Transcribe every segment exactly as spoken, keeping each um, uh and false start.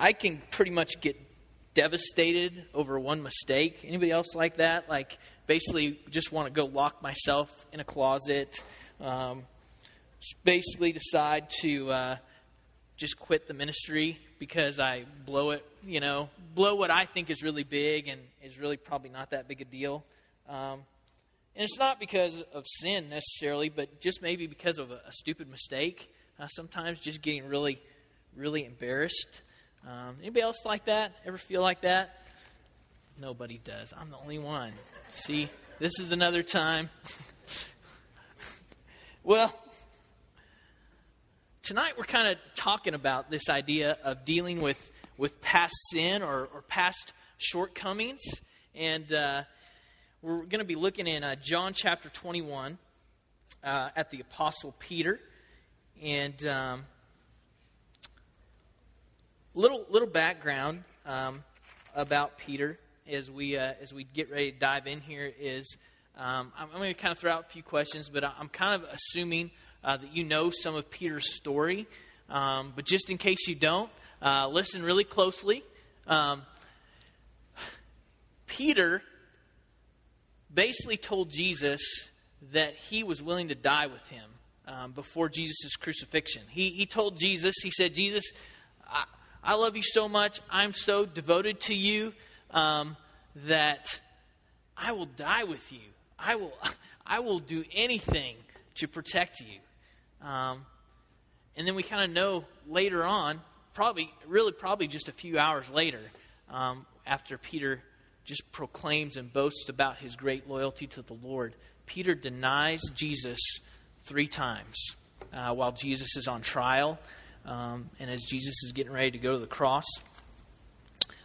I can pretty much get devastated over one mistake. Anybody else like that? Like, basically just want to go lock myself in a closet. Um, basically decide to uh, just quit the ministry because I blow it, you know, blow what I think is really big and is really probably not that big a deal. Um, and it's not because of sin necessarily, but just maybe because of a, a stupid mistake. Uh, sometimes just getting really, really embarrassed. Um, anybody else like that? Ever feel like that? Nobody does. I'm the only one. See, this is another time. Well, tonight we're kind of talking about this idea of dealing with, with past sin or, or past shortcomings. And uh, we're going to be looking in uh, John chapter twenty-one uh, at the Apostle Peter. And... Um, Little little background um, about Peter as we uh, as we get ready to dive in here is um, I'm, I'm going to kind of throw out a few questions, but I'm kind of assuming uh, that you know some of Peter's story. Um, but just in case you don't, uh, listen really closely. Um, Peter basically told Jesus that he was willing to die with him um, before Jesus' crucifixion. He he told Jesus, he said, Jesus, I, I love you so much. I'm so devoted to you um, that I will die with you. I will I will do anything to protect you. Um, and then we kind of know later on, probably, really probably just a few hours later, um, after Peter just proclaims and boasts about his great loyalty to the Lord, Peter denies Jesus three times uh, while Jesus is on trial. Um, and as Jesus is getting ready to go to the cross.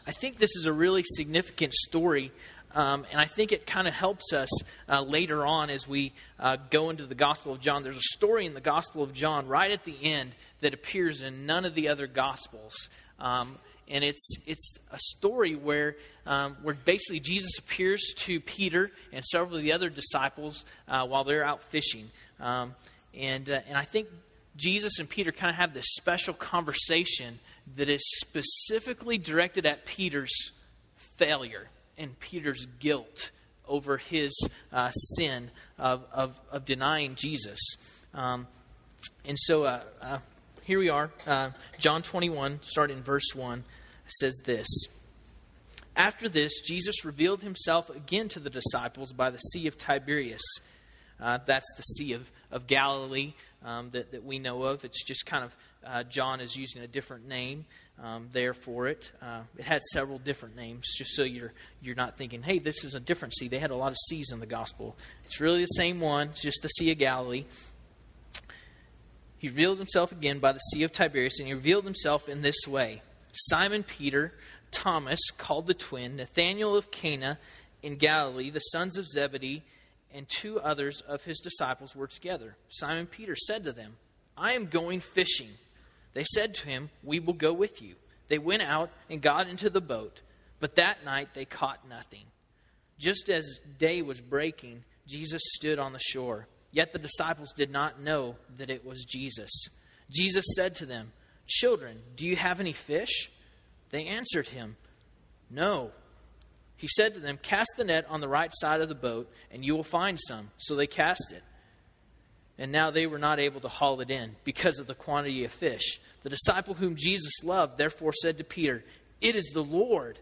I think this is a really significant story, um, and I think it kind of helps us uh, later on as we uh, go into the Gospel of John. There's a story in the Gospel of John right at the end that appears in none of the other Gospels, um, and it's it's a story where um, where basically Jesus appears to Peter and several of the other disciples uh, while they're out fishing, um, and uh, and I think. Jesus and Peter kind of have this special conversation that is specifically directed at Peter's failure and Peter's guilt over his uh, sin of, of, of denying Jesus. Um, and so uh, uh, here we are, uh, John twenty-one, starting in verse one, says this. After this, Jesus revealed himself again to the disciples by the Sea of Tiberias. Uh, that's the Sea of, of Galilee um, that, that we know of. It's just kind of, uh, John is using a different name um, there for it. Uh, it had several different names, just so you're you're not thinking, hey, this is a different sea. They had a lot of seas in the gospel. It's really the same one, it's just the Sea of Galilee. He revealed himself again by the Sea of Tiberias, and he revealed himself in this way. Simon Peter, Thomas, called the twin, Nathanael of Cana in Galilee, the sons of Zebedee, and two others of his disciples were together. Simon Peter said to them, I am going fishing. They said to him, we will go with you. They went out and got into the boat, but that night they caught nothing. Just as day was breaking, Jesus stood on the shore. Yet the disciples did not know that it was Jesus. Jesus said to them, children, do you have any fish? They answered him, no. He said to them, cast the net on the right side of the boat, and you will find some. So they cast it. And now they were not able to haul it in because of the quantity of fish. The disciple whom Jesus loved therefore said to Peter, it is the Lord.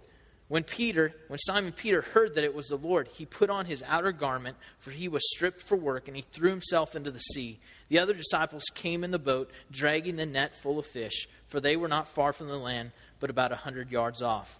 When Peter, when Simon Peter heard that it was the Lord, he put on his outer garment, for he was stripped for work, and he threw himself into the sea. The other disciples came in the boat, dragging the net full of fish, for they were not far from the land, but about a hundred yards off.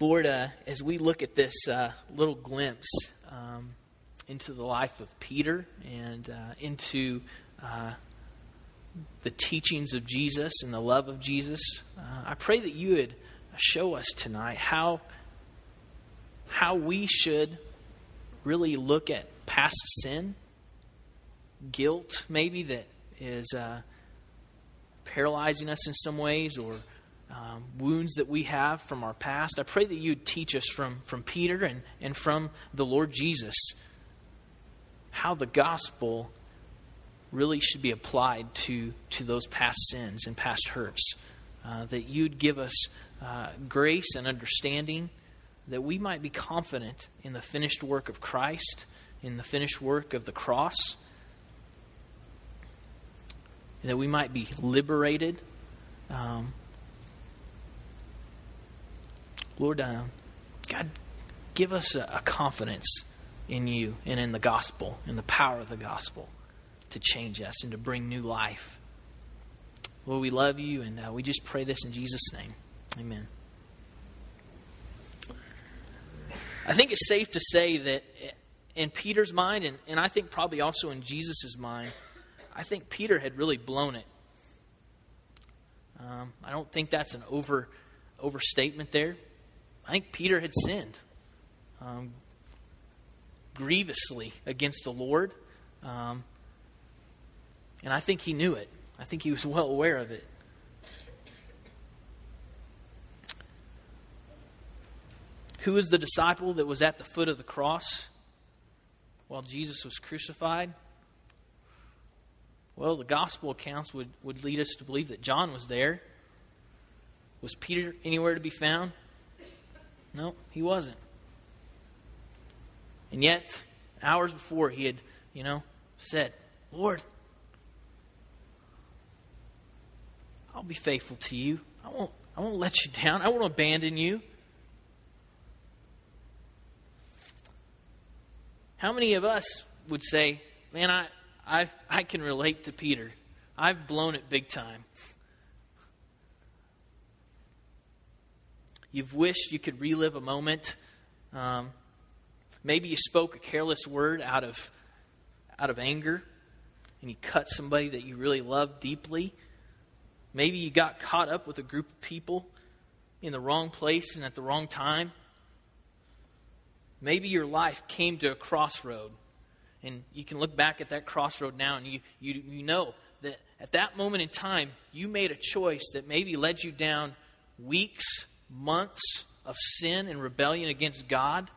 Lord, uh, as we look at this uh, little glimpse um, into the life of Peter and uh, into uh, the teachings of Jesus and the love of Jesus, uh, I pray that you would show us tonight how, how we should really look at past sin, guilt maybe that is uh, paralyzing us in some ways, or Um, wounds that we have from our past. I pray that you would teach us from, from Peter and, and from the Lord Jesus how the gospel really should be applied to, to those past sins and past hurts. Uh, that you'd give us uh, grace and understanding that we might be confident in the finished work of Christ, in the finished work of the cross, and that we might be liberated. Um Lord, uh, God, give us a, a confidence in you and in the gospel, in the power of the gospel to change us and to bring new life. Lord, we love you, and uh, we just pray this in Jesus' name. Amen. I think it's safe to say that in Peter's mind, and, and I think probably also in Jesus' mind, I think Peter had really blown it. Um, I don't think that's an over overstatement there. I think Peter had sinned um, grievously against the Lord. Um, and I think he knew it. I think he was well aware of it. Who was the disciple that was at the foot of the cross while Jesus was crucified? Well, the gospel accounts would, would lead us to believe that John was there. Was Peter anywhere to be found? No, he wasn't. And yet, hours before, he had, you know, said, "Lord, I'll be faithful to you. I won't, I won't let you down. I won't abandon you." How many of us would say, "Man, I, I, I can relate to Peter. I've blown it big time." You've wished you could relive a moment. Um, maybe you spoke a careless word out of out of anger, and you cut somebody that you really loved deeply. Maybe you got caught up with a group of people in the wrong place and at the wrong time. Maybe your life came to a crossroad, and you can look back at that crossroad now, and you you, you know that at that moment in time, you made a choice that maybe led you down weeks, months of sin and rebellion against God,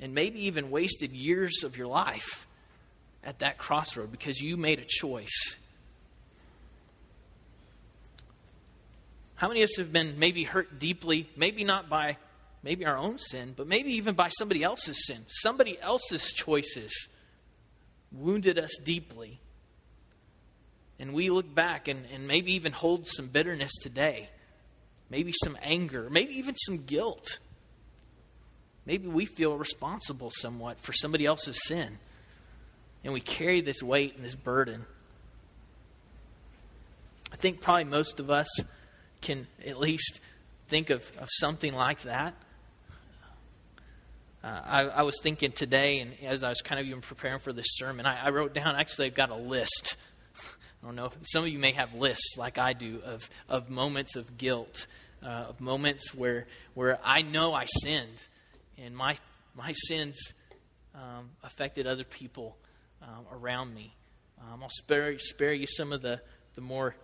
and maybe even wasted years of your life at that crossroad because you made a choice. How many of us have been maybe hurt deeply, maybe not by maybe our own sin, but maybe even by somebody else's sin? Somebody else's choices wounded us deeply. And we look back and, and maybe even hold some bitterness today. Maybe some anger, maybe even some guilt. Maybe we feel responsible somewhat for somebody else's sin. And we carry this weight and this burden. I think probably most of us can at least think of, of something like that. Uh, I, I was thinking today, and as I was kind of even preparing for this sermon, I, I wrote down, actually, I've got a list. I don't know if some of you may have lists like I do of, of moments of guilt, uh, of moments where where I know I sinned, and my my sins um, affected other people um, around me. Um, I'll spare spare you some of the the more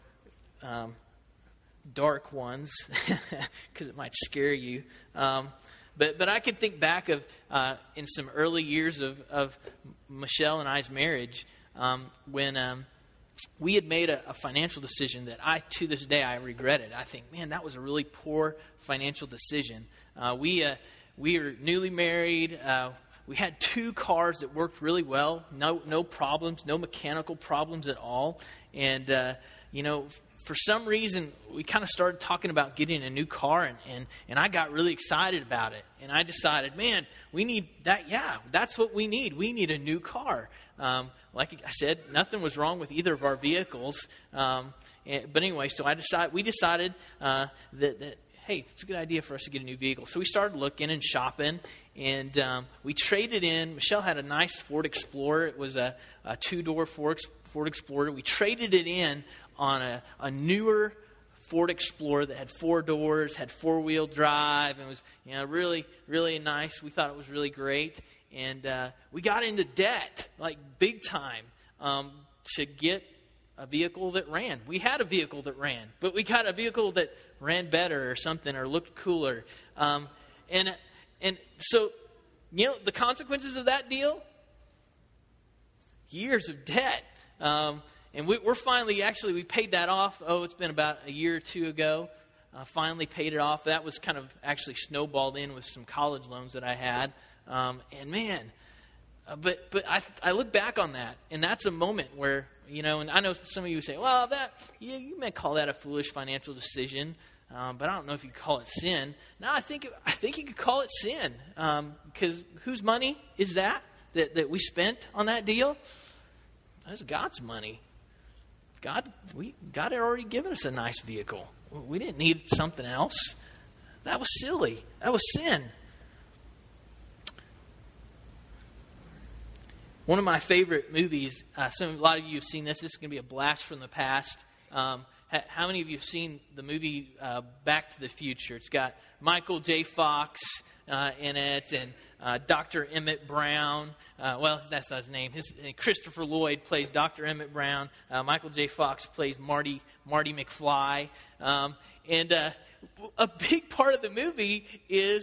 um, dark ones because it might scare you. Um, But but I could think back of uh, in some early years of, of Michelle and I's marriage um, when um, we had made a, a financial decision that I, to this day, I regretted. I think, man, that was a really poor financial decision. Uh, we uh, we were newly married. Uh, we had two cars that worked really well. No no problems, no mechanical problems at all. And uh, you know. For some reason, we kind of started talking about getting a new car, and, and, and I got really excited about it. And I decided, man, we need that. Yeah, that's what we need. We need a new car. Um, like I said, nothing was wrong with either of our vehicles. Um, and, but anyway, so I decided, we decided uh, that, that, hey, it's a good idea for us to get a new vehicle. So we started looking and shopping, and um, we traded in. Michelle had a nice Ford Explorer. It was a, a two-door Ford, Ford Explorer. We traded it in on a, a newer Ford Explorer that had four doors, had four-wheel drive, and was, you know, really, really nice. We thought it was really great. And uh, we got into debt, like big time, um, to get a vehicle that ran. We had a vehicle that ran, but we got a vehicle that ran better or something or looked cooler. Um, and and so, you know, the consequences of that deal? Years of debt. Um And we, we're finally, actually, we paid that off. Oh, it's been about a year or two ago. Uh, finally paid it off. That was kind of actually snowballed in with some college loans that I had. Um, and man, uh, but but I I look back on that, and that's a moment where, you know, and I know some of you say, well, that you, you may call that a foolish financial decision, um, but I don't know if you call it sin. No, I think I think you could call it sin, because um, whose money is that, that that we spent on that deal? That's God's money. God, we God had already given us a nice vehicle. We didn't need something else. That was silly. That was sin. One of my favorite movies. Uh, some a lot of you have seen this. This is going to be a blast from the past. Um, ha, how many of you have seen the movie uh, Back to the Future? It's got Michael J. Fox uh, in it, and uh, Doctor Emmett Brown. Uh, well, that's not his name. His, uh, Christopher Lloyd plays Doctor Emmett Brown. Uh, Michael J. Fox plays Marty Marty McFly. Um, and uh, a big part of the movie is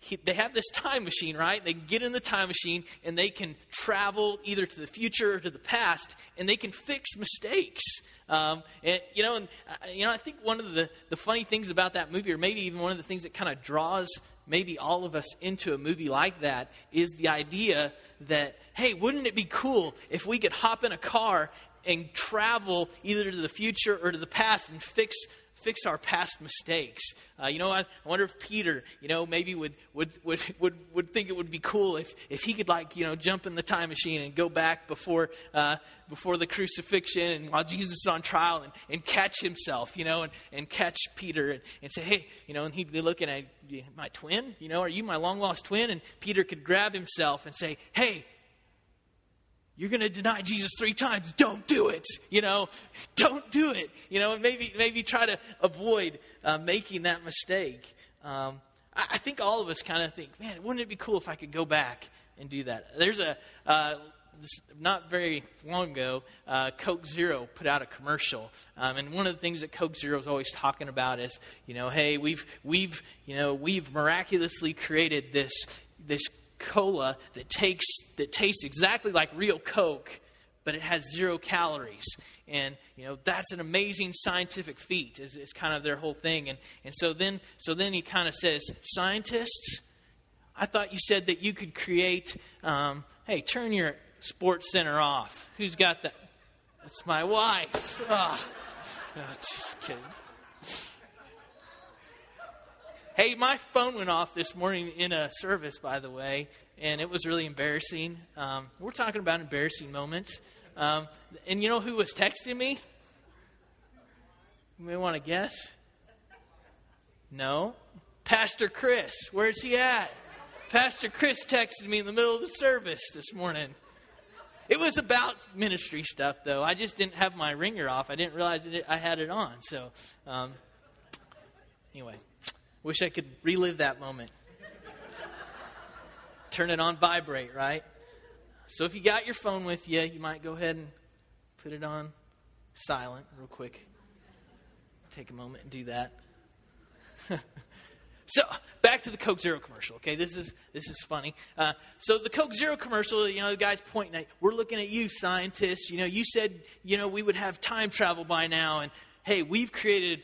he, they have this time machine, right? They get in the time machine, and they can travel either to the future or to the past, and they can fix mistakes. Um, and you know, and uh, you know, I think one of the, the funny things about that movie, or maybe even one of the things that kind of draws maybe all of us into a movie like that, is the idea that, hey, wouldn't it be cool if we could hop in a car and travel either to the future or to the past and fix fix our past mistakes? Uh, you know, I, I wonder if Peter, you know, maybe would would, would would would think it would be cool if if he could, like, you know, jump in the time machine and go back before uh, before the crucifixion and while Jesus is on trial, and, and catch himself, you know, and, and catch Peter and, and say, hey, you know, and he'd be looking at my twin, you know, are you my long lost twin? And Peter could grab himself and say, hey, you're going to deny Jesus three times. Don't do it. You know, don't do it. You know, and maybe maybe try to avoid uh, making that mistake. Um, I, I think all of us kind of think, man, wouldn't it be cool if I could go back and do that? There's a, uh, this, not very long ago, uh, Coke Zero put out a commercial. Um, and one of the things that Coke Zero is always talking about is, you know, hey, we've, we've you know, we've miraculously created this this. cola that takes that tastes exactly like real Coke, but it has zero calories. And, you know, that's an amazing scientific feat is, is kind of their whole thing. And and so then so then he kind of says, scientists, I thought you said that you could create um, hey, turn your sports center off. Who's got that? That's my wife. Oh, oh just kidding. Hey, my phone went off this morning in a service, by the way, and it was really embarrassing. Um, we're talking about embarrassing moments. Um, and you know who was texting me? You may want to guess. No. Pastor Chris, where's he at? Pastor Chris texted me in the middle of the service this morning. It was about ministry stuff, though. I just didn't have my ringer off. I didn't realize that I had it on. So, um, anyway, wish I could relive that moment. Turn it on vibrate, right? So if you got your phone with you, you might go ahead and put it on silent real quick. Take a moment and do that. So back to the Coke Zero commercial. Okay, this is this is funny. Uh, so the Coke Zero commercial, you know, the guy's pointing at, we're looking at you, scientists. You know, you said, you know, we would have time travel by now. And, hey, we've created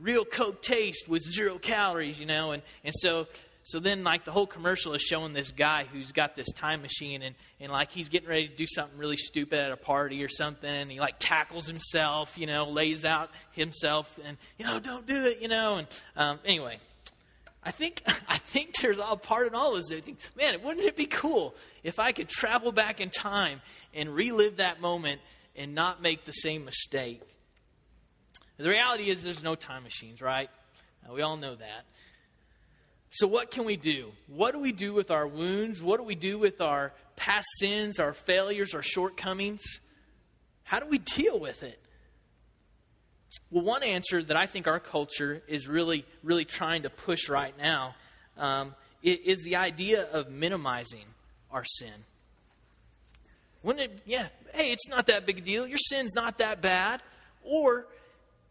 real Coke taste with zero calories, you know. And, and so so then, like, the whole commercial is showing this guy who's got this time machine. And, and, like, he's getting ready to do something really stupid at a party or something. And he, like, tackles himself, you know, lays out himself. And, you know, don't do it, you know. And um, anyway. I think I think there's all part in all is they think, man, wouldn't it be cool if I could travel back in time and relive that moment and not make the same mistake? The reality is there's no time machines, right? We all know that. So what can we do? What do we do with our wounds? What do we do with our past sins, our failures, our shortcomings? How do we deal with it? Well, one answer that I think our culture is really, really trying to push right now um, is the idea of minimizing our sin. Wouldn't it, yeah, hey, it's not that big a deal. Your sin's not that bad. Or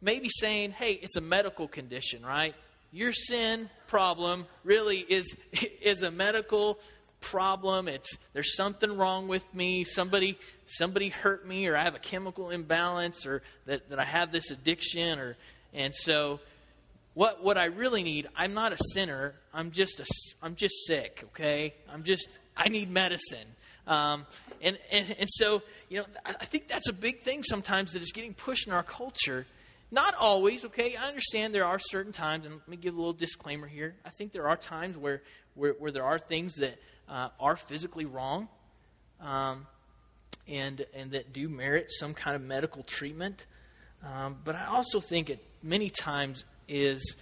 maybe saying, hey, it's a medical condition, right? Your sin problem really is is a medical problem. It's there's something wrong with me. Somebody somebody hurt me, or I have a chemical imbalance, or that, that I have this addiction, or and so what what I really need, I'm not a sinner. I'm just a, I'm just sick, okay? I'm just I need medicine. Um and, and, and so, you know, I think that's a big thing sometimes that is getting pushed in our culture. Not always, okay? I understand there are certain times, and let me give a little disclaimer here. I think there are times where where, where there are things that Uh, are physically wrong, um, and and that do merit some kind of medical treatment. Um, but I also think it many times is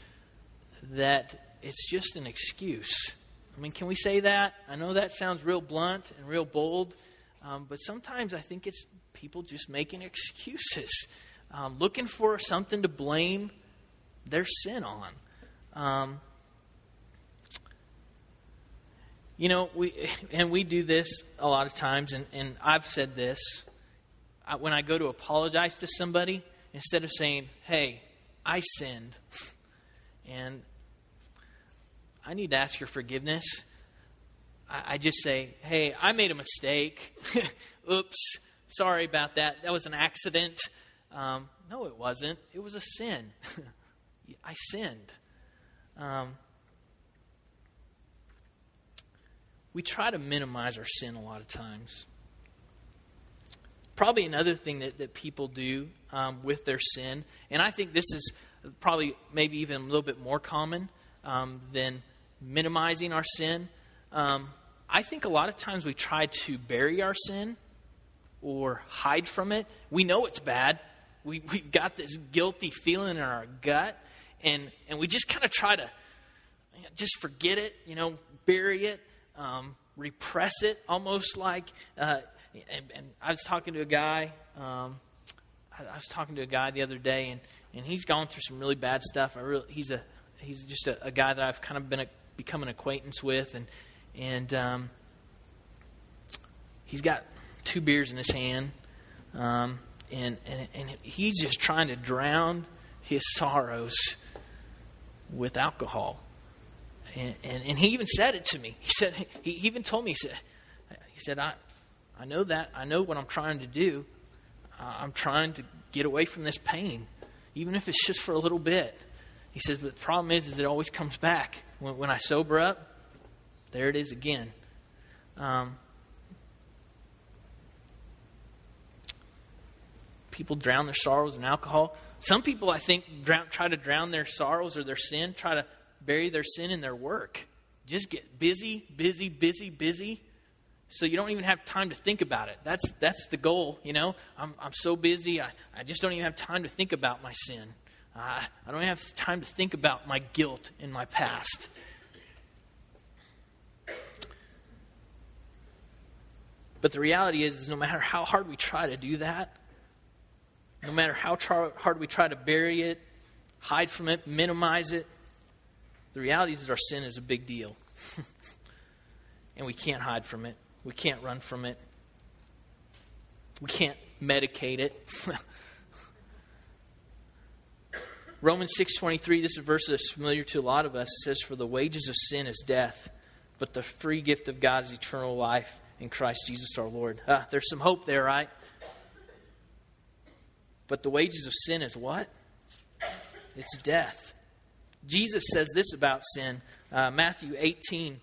that it's just an excuse. I mean, can we say that? I know that sounds real blunt and real bold, um, but sometimes I think it's people just making excuses, um, looking for something to blame their sin on. Um You know, we and we do this a lot of times, and, and I've said this. I, when I go to apologize to somebody, instead of saying, hey, I sinned, and I need to ask your forgiveness, I, I just say, hey, I made a mistake. Oops, sorry about that. That was an accident. Um, no, it wasn't. It was a sin. I sinned. Um We try to minimize our sin a lot of times. Probably another thing that, that people do um, with their sin, and I think this is probably maybe even a little bit more common um, than minimizing our sin. Um, I think a lot of times we try to bury our sin or hide from it. We know it's bad. We, we've got this guilty feeling in our gut, and, and we just kind of try to you know, just forget it, you know, bury it. Um, repress it, almost like, uh, and, and I was talking to a guy, um, I, I was talking to a guy the other day, and, and he's gone through some really bad stuff. I really, he's a, he's just a, a guy that I've kind of been a, become an acquaintance with, and, and, um, he's got two beers in his hand, um, and, and, and he's just trying to drown his sorrows with alcohol. And, and, and he even said it to me. He said, he even told me, he said, he said, I, I know that. I know what I'm trying to do. Uh, I'm trying to get away from this pain, even if it's just for a little bit. He says, but the problem is, is it always comes back. When, when I sober up, there it is again. Um, people drown their sorrows in alcohol. Some people, I think, drown, try to drown their sorrows or their sin, try to bury their sin in their work. Just get busy, busy, busy, busy. So you don't even have time to think about it. That's that's the goal, you know. I'm I'm so busy, I, I just don't even have time to think about my sin. Uh, I don't have time to think about my guilt in my past. But the reality is, is no matter how hard we try to do that, no matter how tra- hard we try to bury it, hide from it, minimize it, the reality is that our sin is a big deal. And we can't hide from it. We can't run from it. We can't medicate it. Romans six twenty-three, this is a verse that's familiar to a lot of us. It says, "For the wages of sin is death, but the free gift of God is eternal life in Christ Jesus our Lord." Ah, there's some hope there, right? But the wages of sin is what? It's death. Jesus says this about sin. Uh, Matthew eighteen,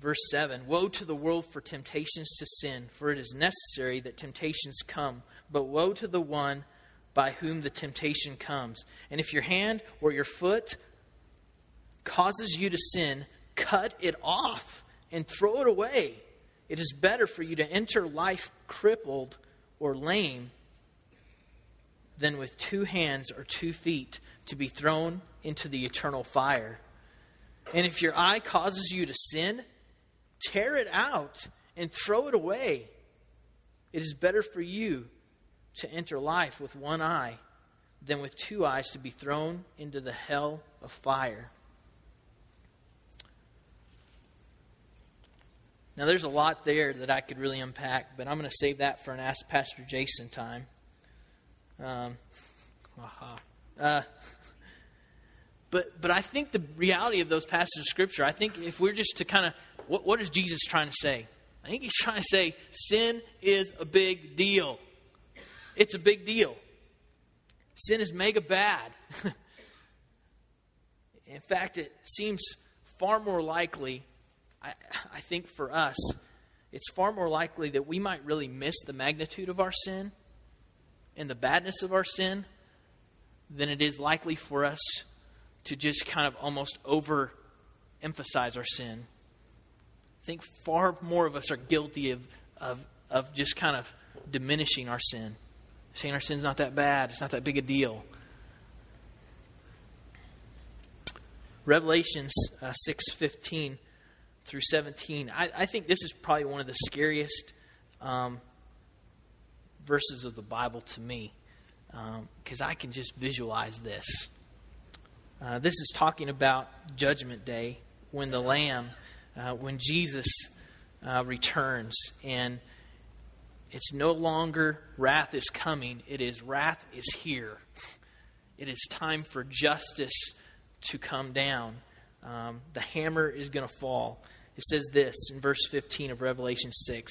verse seven. "Woe to the world for temptations to sin, for it is necessary that temptations come. But woe to the one by whom the temptation comes. And if your hand or your foot causes you to sin, cut it off and throw it away. It is better for you to enter life crippled or lame than with two hands or two feet to be thrown into the eternal fire. And if your eye causes you to sin, tear it out and throw it away. It is better for you to enter life with one eye than with two eyes to be thrown into the hell of fire." Now there's a lot there that I could really unpack, but I'm going to save that for an Ask Pastor Jason time. Um, aha. Uh, but but I think the reality of those passages of Scripture, I think if we're just to kind of, what, what is Jesus trying to say? I think he's trying to say sin is a big deal. It's a big deal. Sin is mega bad. In fact, it seems far more likely, I, I think for us, it's far more likely that we might really miss the magnitude of our sin and the badness of our sin than it is likely for us to just kind of almost overemphasize our sin. I think far more of us are guilty of of, of just kind of diminishing our sin. Saying our sin's not that bad. It's not that big a deal. Revelation uh, six fifteen through seventeen. I, I think this is probably one of the scariest um, verses of the Bible to me. Because um, I can just visualize this. Uh, this is talking about Judgment Day when the Lamb, uh, when Jesus uh, returns. And it's no longer wrath is coming. It is wrath is here. It is time for justice to come down. Um, the hammer is going to fall. It says this in verse fifteen of Revelation six.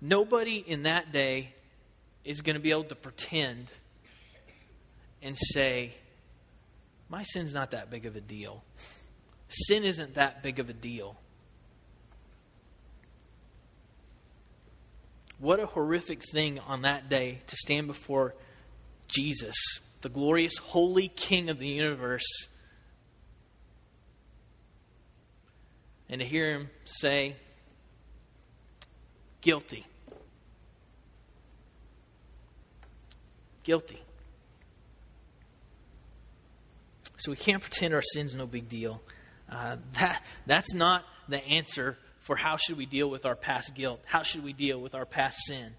Nobody in that day is going to be able to pretend and say, "My sin's not that big of a deal. Sin isn't that big of a deal." What a horrific thing on that day to stand before Jesus, the glorious, holy King of the universe, and to hear him say, "Guilty. Guilty." So we can't pretend our sin's no big deal. Uh, that that's not the answer for how should we deal with our past guilt? How should we deal with our past sin?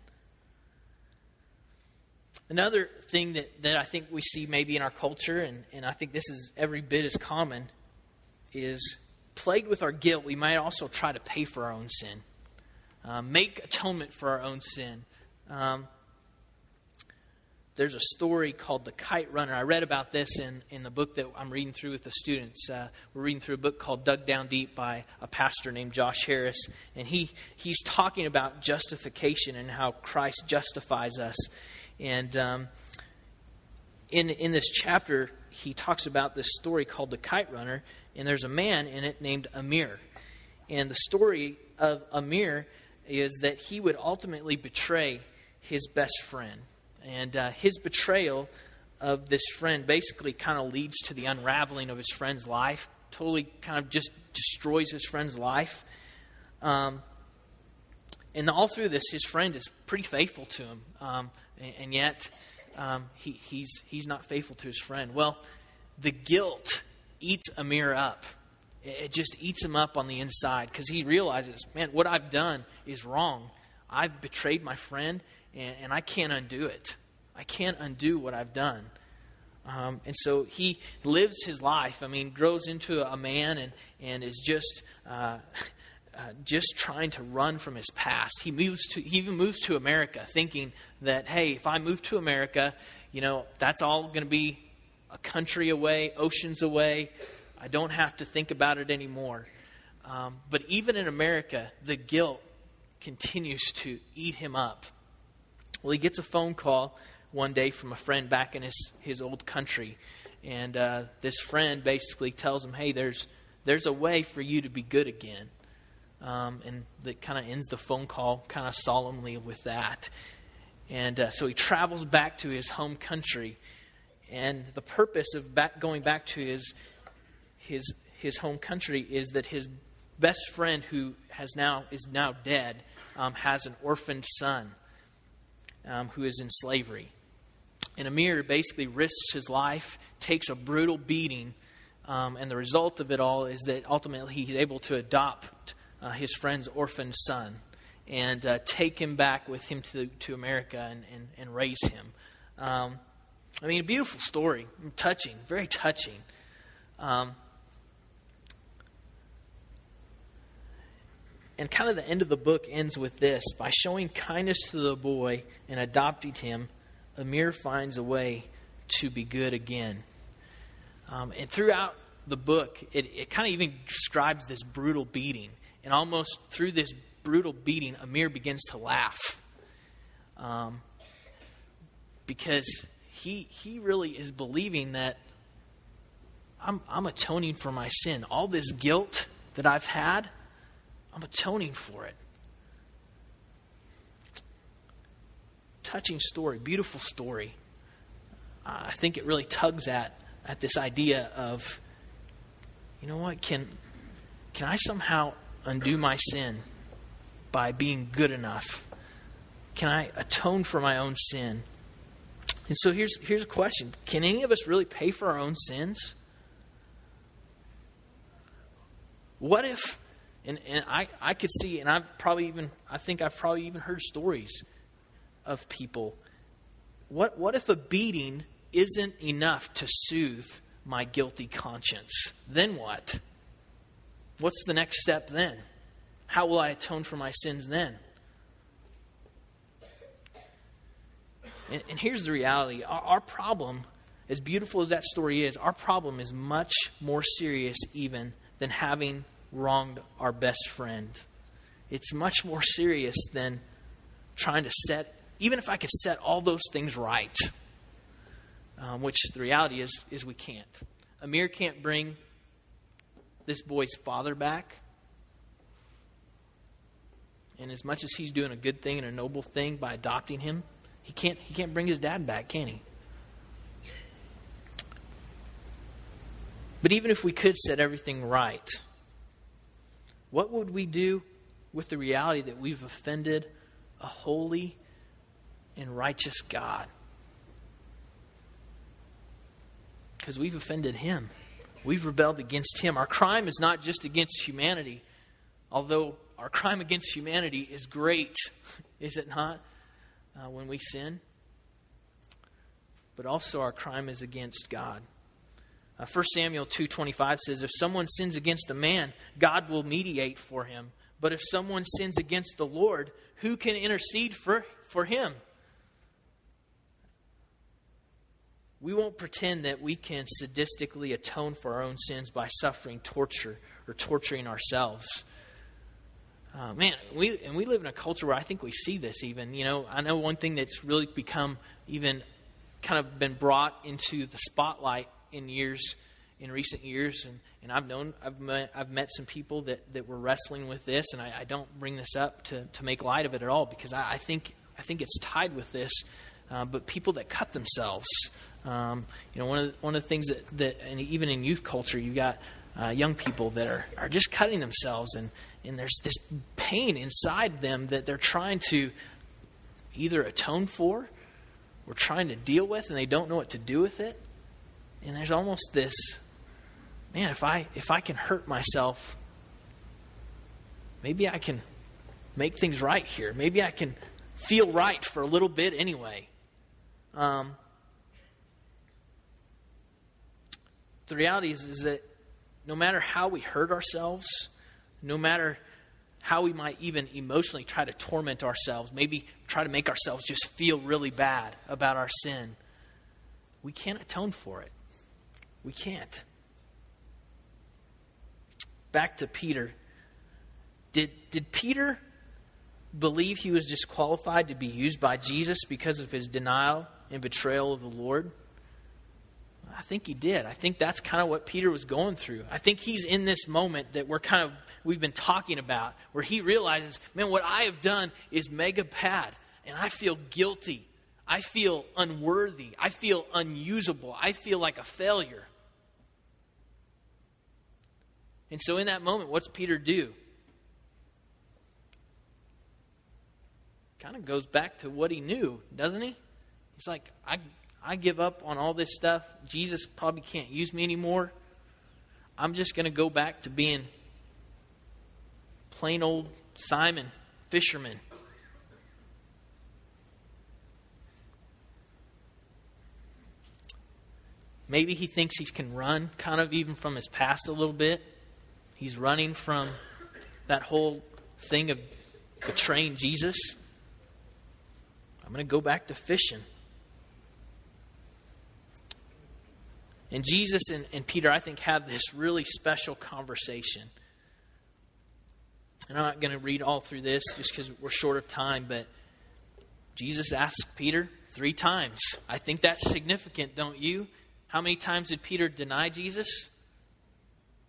Another thing that, that I think we see maybe in our culture, and, and I think this is every bit as common, is plagued with our guilt, we might also try to pay for our own sin. Uh, make atonement for our own sin. Um, there's a story called The Kite Runner. I read about this in, in the book that I'm reading through with the students. Uh, we're reading through a book called Dug Down Deep by a pastor named Josh Harris. And he he's talking about justification and how Christ justifies us. And um, in, in this chapter, he talks about this story called The Kite Runner, and there's a man in it named Amir. And the story of Amir is that he would ultimately betray his best friend. And uh, his betrayal of this friend basically kind of leads to the unraveling of his friend's life, totally kind of just destroys his friend's life. Um, and all through this, his friend is pretty faithful to him. Um, and, and yet, um, he, he's, he's not faithful to his friend. Well, the guilt eats Amir up. It just eats him up on the inside because he realizes, man, what I've done is wrong. I've betrayed my friend, and, and I can't undo it. I can't undo what I've done. Um, and so he lives his life. I mean, grows into a man and, and is just uh, uh, just trying to run from his past. He moves to he even moves to America, thinking that, hey, if I move to America, you know, that's all going to be a country away, oceans away. I don't have to think about it anymore. Um, but even in America, the guilt continues to eat him up. Well, he gets a phone call one day from a friend back in his, his old country. And uh, this friend basically tells him, hey, there's there's a way for you to be good again. Um, and that kind of ends the phone call kind of solemnly with that. And uh, so he travels back to his home country. And the purpose of back, going back to his his his home country is that his best friend, who has now is now dead, um, has an orphaned son um, who is in slavery. And Amir basically risks his life, takes a brutal beating, um, and the result of it all is that ultimately he's able to adopt uh, his friend's orphaned son and uh, take him back with him to, to America and, and, and raise him. Um, I mean, a beautiful story, touching, very touching. Um And kind of the end of the book ends with this. By showing kindness to the boy and adopting him, Amir finds a way to be good again. Um, and throughout the book, it, it kind of even describes this brutal beating. And almost through this brutal beating, Amir begins to laugh. Um, because he he really is believing that I'm, I'm atoning for my sin. All this guilt that I've had, I'm atoning for it. Touching story, beautiful story. Uh, I think it really tugs at at this idea of, you know what, can can I somehow undo my sin by being good enough? Can I atone for my own sin? And so here's here's a question. Can any of us really pay for our own sins? What if And, and I, I could see, and I've probably even, I think I've probably even heard stories of people. What, what if a beating isn't enough to soothe my guilty conscience? Then what? What's the next step then? How will I atone for my sins then? And, and here's the reality. Our, our problem, as beautiful as that story is, our problem is much more serious even than having wronged our best friend. It's much more serious than trying to set, even if I could set all those things right, um, which the reality is, is we can't. Amir can't bring this boy's father back. And as much as he's doing a good thing and a noble thing by adopting him, he can't, he can't bring his dad back, can he? But even if we could set everything right, what would we do with the reality that we've offended a holy and righteous God? Because we've offended Him. We've rebelled against Him. Our crime is not just against humanity, although our crime against humanity is great, is it not, uh, when we sin? But also our crime is against God. Uh, First Samuel two twenty-five says, if someone sins against a man, God will mediate for him. But if someone sins against the Lord, who can intercede for, for him? We won't pretend that we can sadistically atone for our own sins by suffering torture or torturing ourselves. Uh, man, we and we live in a culture where I think we see this even. You know, I know one thing that's really become even kind of been brought into the spotlight in years, in recent years. And, and I've known, I've met, I've met some people that, that were wrestling with this. And I, I don't bring this up to, to make light of it at all, because I, I think, I think it's tied with this. Uh, but people that cut themselves, um, you know, one of the, one of the things that, that, and even in youth culture, you got uh, young people that are, are just cutting themselves, and, and there's this pain inside them that they're trying to either atone for or trying to deal with, and they don't know what to do with it. And there's almost this, man, if I if I can hurt myself, maybe I can make things right here. Maybe I can feel right for a little bit anyway. Um, the reality is, is that no matter how we hurt ourselves, no matter how we might even emotionally try to torment ourselves, maybe try to make ourselves just feel really bad about our sin, we can't atone for it. We can't. Back to Peter. Did, did Peter believe he was disqualified to be used by Jesus because of his denial and betrayal of the Lord? I think he did. I think that's kind of what Peter was going through. I think he's in this moment that we're kind of, we've been talking about, where he realizes, man, what I have done is mega bad, and I feel guilty. I feel unworthy. I feel unusable. I feel like a failure. And so in that moment, what's Peter do? Kind of goes back to what he knew, doesn't he? He's like, I I give up on all this stuff. Jesus probably can't use me anymore. I'm just going to go back to being plain old Simon, fisherman. Maybe he thinks he can run kind of even from his past a little bit. He's running from that whole thing of betraying Jesus. I'm going to go back to fishing. And Jesus and, and Peter, I think, have this really special conversation. And I'm not going to read all through this just because we're short of time, but Jesus asked Peter three times. I think that's significant, don't you? How many times did Peter deny Jesus?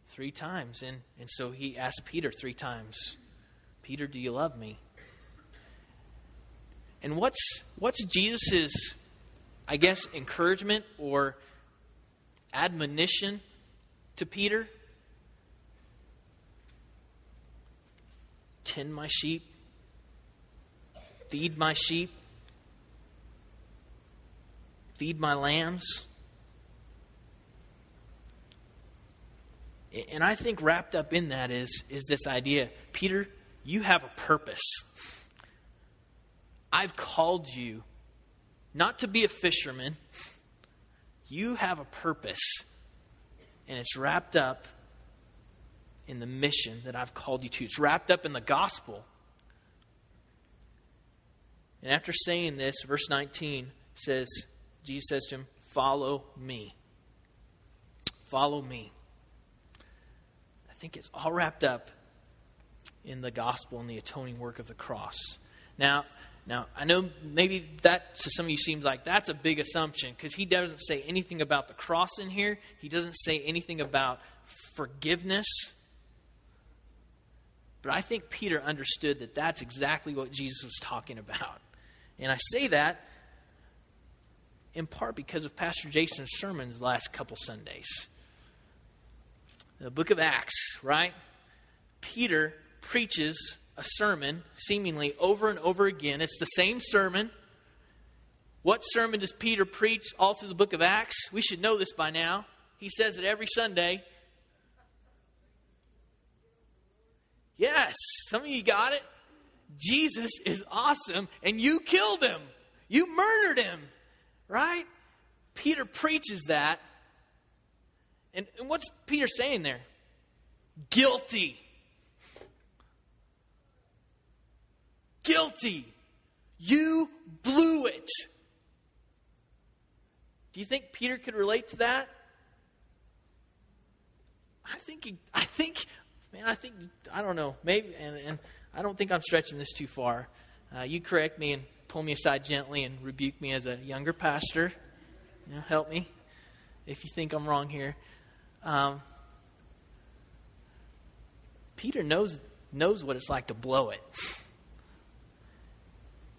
Three times. And, and so he asked Peter three times, Peter, do you love me? And what's what's Jesus' I guess, encouragement or admonition to Peter? Tend my sheep. Feed my sheep. Feed my lambs. And I think wrapped up in that is, is this idea, Peter, you have a purpose. I've called you not to be a fisherman. You have a purpose. And it's wrapped up in the mission that I've called you to. It's wrapped up in the gospel. And after saying this, verse nineteen says, Jesus says to him, follow me. Follow me. I think it's all wrapped up in the gospel and the atoning work of the cross. Now, Now, I know maybe that to some of you seems like that's a big assumption, because he doesn't say anything about the cross in here. He doesn't say anything about forgiveness. But I think Peter understood that that's exactly what Jesus was talking about. And I say that in part because of Pastor Jason's sermons the last couple Sundays. The book of Acts, right? Peter preaches a sermon, seemingly over and over again. It's the same sermon. What sermon does Peter preach all through the book of Acts? We should know this by now. He says it every Sunday. Yes, some of you got it. Jesus is awesome, and you killed him. You murdered him, right? Peter preaches that. And, and what's Peter saying there? Guilty. Guilty. You blew it. Do you think Peter could relate to that? I think, he, I think, man, I think, I don't know, maybe, and, and I don't think I'm stretching this too far. Uh, you correct me and pull me aside gently and rebuke me as a younger pastor. You know, help me if you think I'm wrong here. Um, Peter knows knows what it's like to blow it.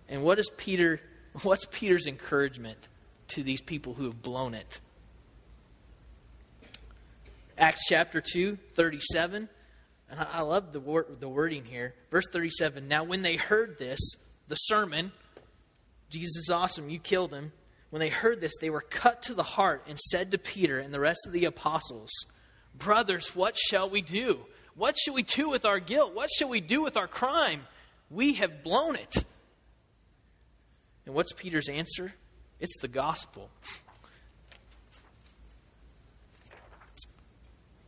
And what is Peter? What's Peter's encouragement to these people who have blown it? Acts chapter two, thirty-seven. And I love the word, the wording here. Verse thirty-seven. Now when they heard this, the sermon, Jesus is awesome, you killed him. When they heard this, they were cut to the heart and said to Peter and the rest of the apostles, brothers, what shall we do? What shall we do with our guilt? What shall we do with our crime? We have blown it. And what's Peter's answer? It's the gospel.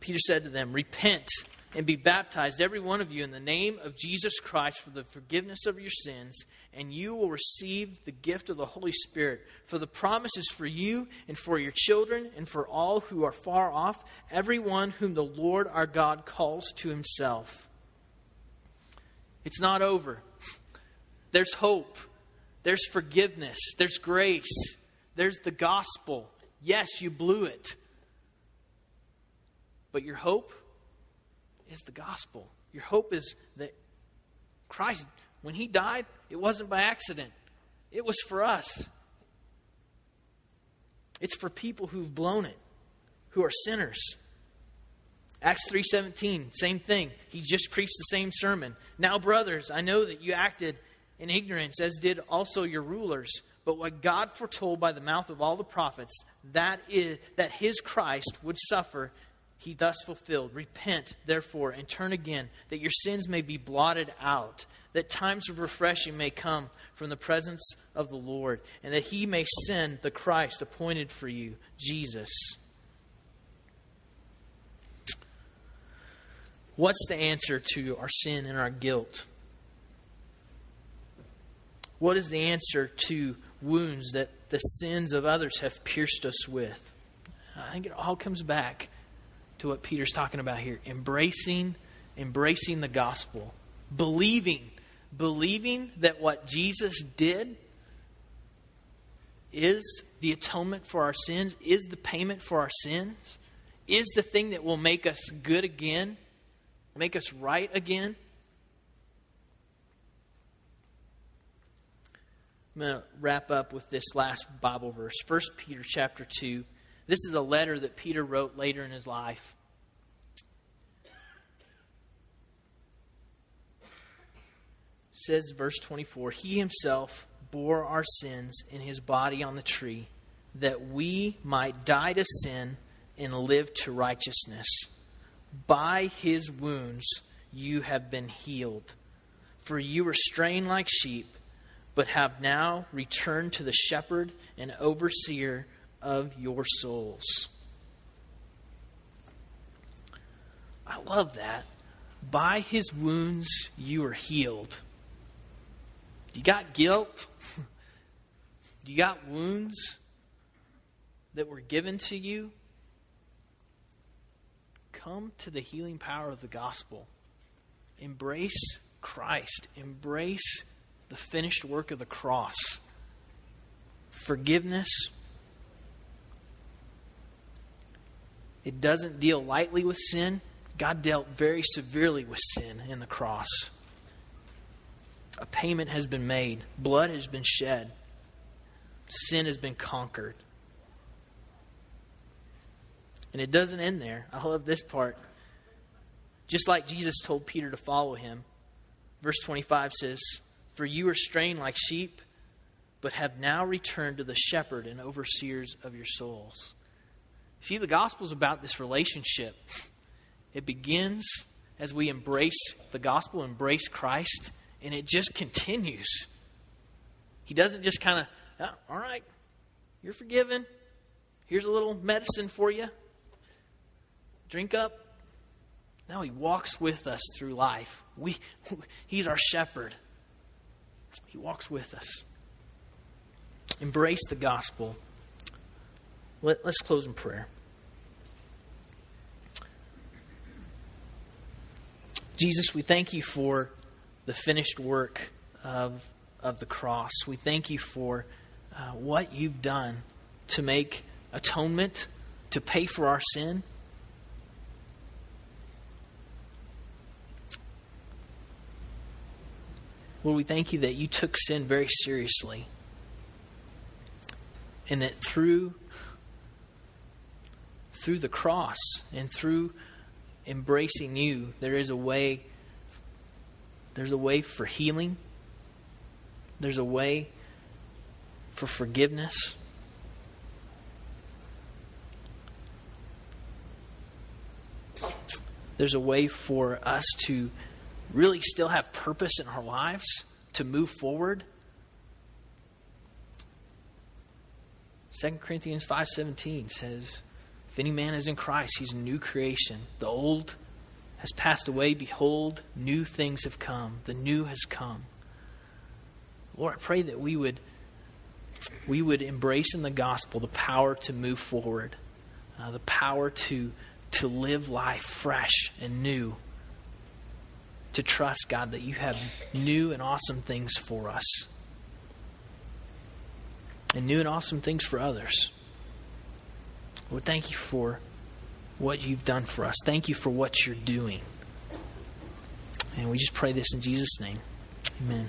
Peter said to them, repent and be baptized, every one of you, in the name of Jesus Christ for the forgiveness of your sins, and you will receive the gift of the Holy Spirit. For the promise is for you and for your children and for all who are far off, everyone whom the Lord our God calls to himself. It's not over. There's hope. There's forgiveness. There's grace. There's the gospel. Yes, you blew it. But your hope is the gospel. Your hope is that Christ, when he died, it wasn't by accident. It was for us. It's for people who've blown it, who are sinners. Acts three seventeen, same thing. He just preached the same sermon. Now, brothers, I know that you acted in ignorance, as did also your rulers. But what God foretold by the mouth of all the prophets, that is, that his Christ would suffer, he thus fulfilled. Repent, therefore, and turn again, that your sins may be blotted out, that times of refreshing may come from the presence of the Lord, and that he may send the Christ appointed for you, Jesus. What's the answer to our sin and our guilt? What is the answer to wounds that the sins of others have pierced us with? I think it all comes back to what Peter's talking about here. Embracing, embracing the gospel. Believing, believing that what Jesus did is the atonement for our sins, is the payment for our sins, is the thing that will make us good again, make us right again. I'm going to wrap up with this last Bible verse, First Peter chapter two. This is a letter that Peter wrote later in his life. It says, verse twenty-four, he himself bore our sins in his body on the tree, that we might die to sin and live to righteousness. By his wounds you have been healed, for you were straying like sheep, but have now returned to the shepherd and overseer of your souls. I love that. By his wounds you are healed. You got guilt? You got wounds that were given to you? Come to the healing power of the gospel. Embrace Christ. Embrace the finished work of the cross. Forgiveness. It doesn't deal lightly with sin. God dealt very severely with sin in the cross. A payment has been made. Blood has been shed. Sin has been conquered. And it doesn't end there. I love this part. Just like Jesus told Peter to follow him. Verse twenty-five says, for you are straying like sheep, but have now returned to the shepherd and overseers of your souls. See, the gospel is about this relationship. It begins as we embrace the gospel, embrace Christ, and it just continues. He doesn't just kind of, oh, all right, you're forgiven. Here's a little medicine for you. Drink up. No, he walks with us through life. We, he's our shepherd. He walks with us. Embrace the gospel. Let, let's close in prayer. Jesus, we thank you for the finished work of, of the cross. We thank you for uh, what you've done to make atonement to pay for our sin? Lord, we thank you that you took sin very seriously, and that through through the cross and through embracing you, there is a way. There's a way for healing. There's a way for forgiveness. There's a way for us to really still have purpose in our lives, to move forward. Second Corinthians five seventeen says, if any man is in Christ, he's a new creation. The old has passed away. Behold, new things have come. The new has come. Lord, I pray that we would we would embrace in the gospel the power to move forward, uh, the power to to live life fresh and new, to trust, God, that you have new and awesome things for us and new and awesome things for others. Lord, thank you for what you've done for us. Thank you for what you're doing. And we just pray this in Jesus' name. Amen.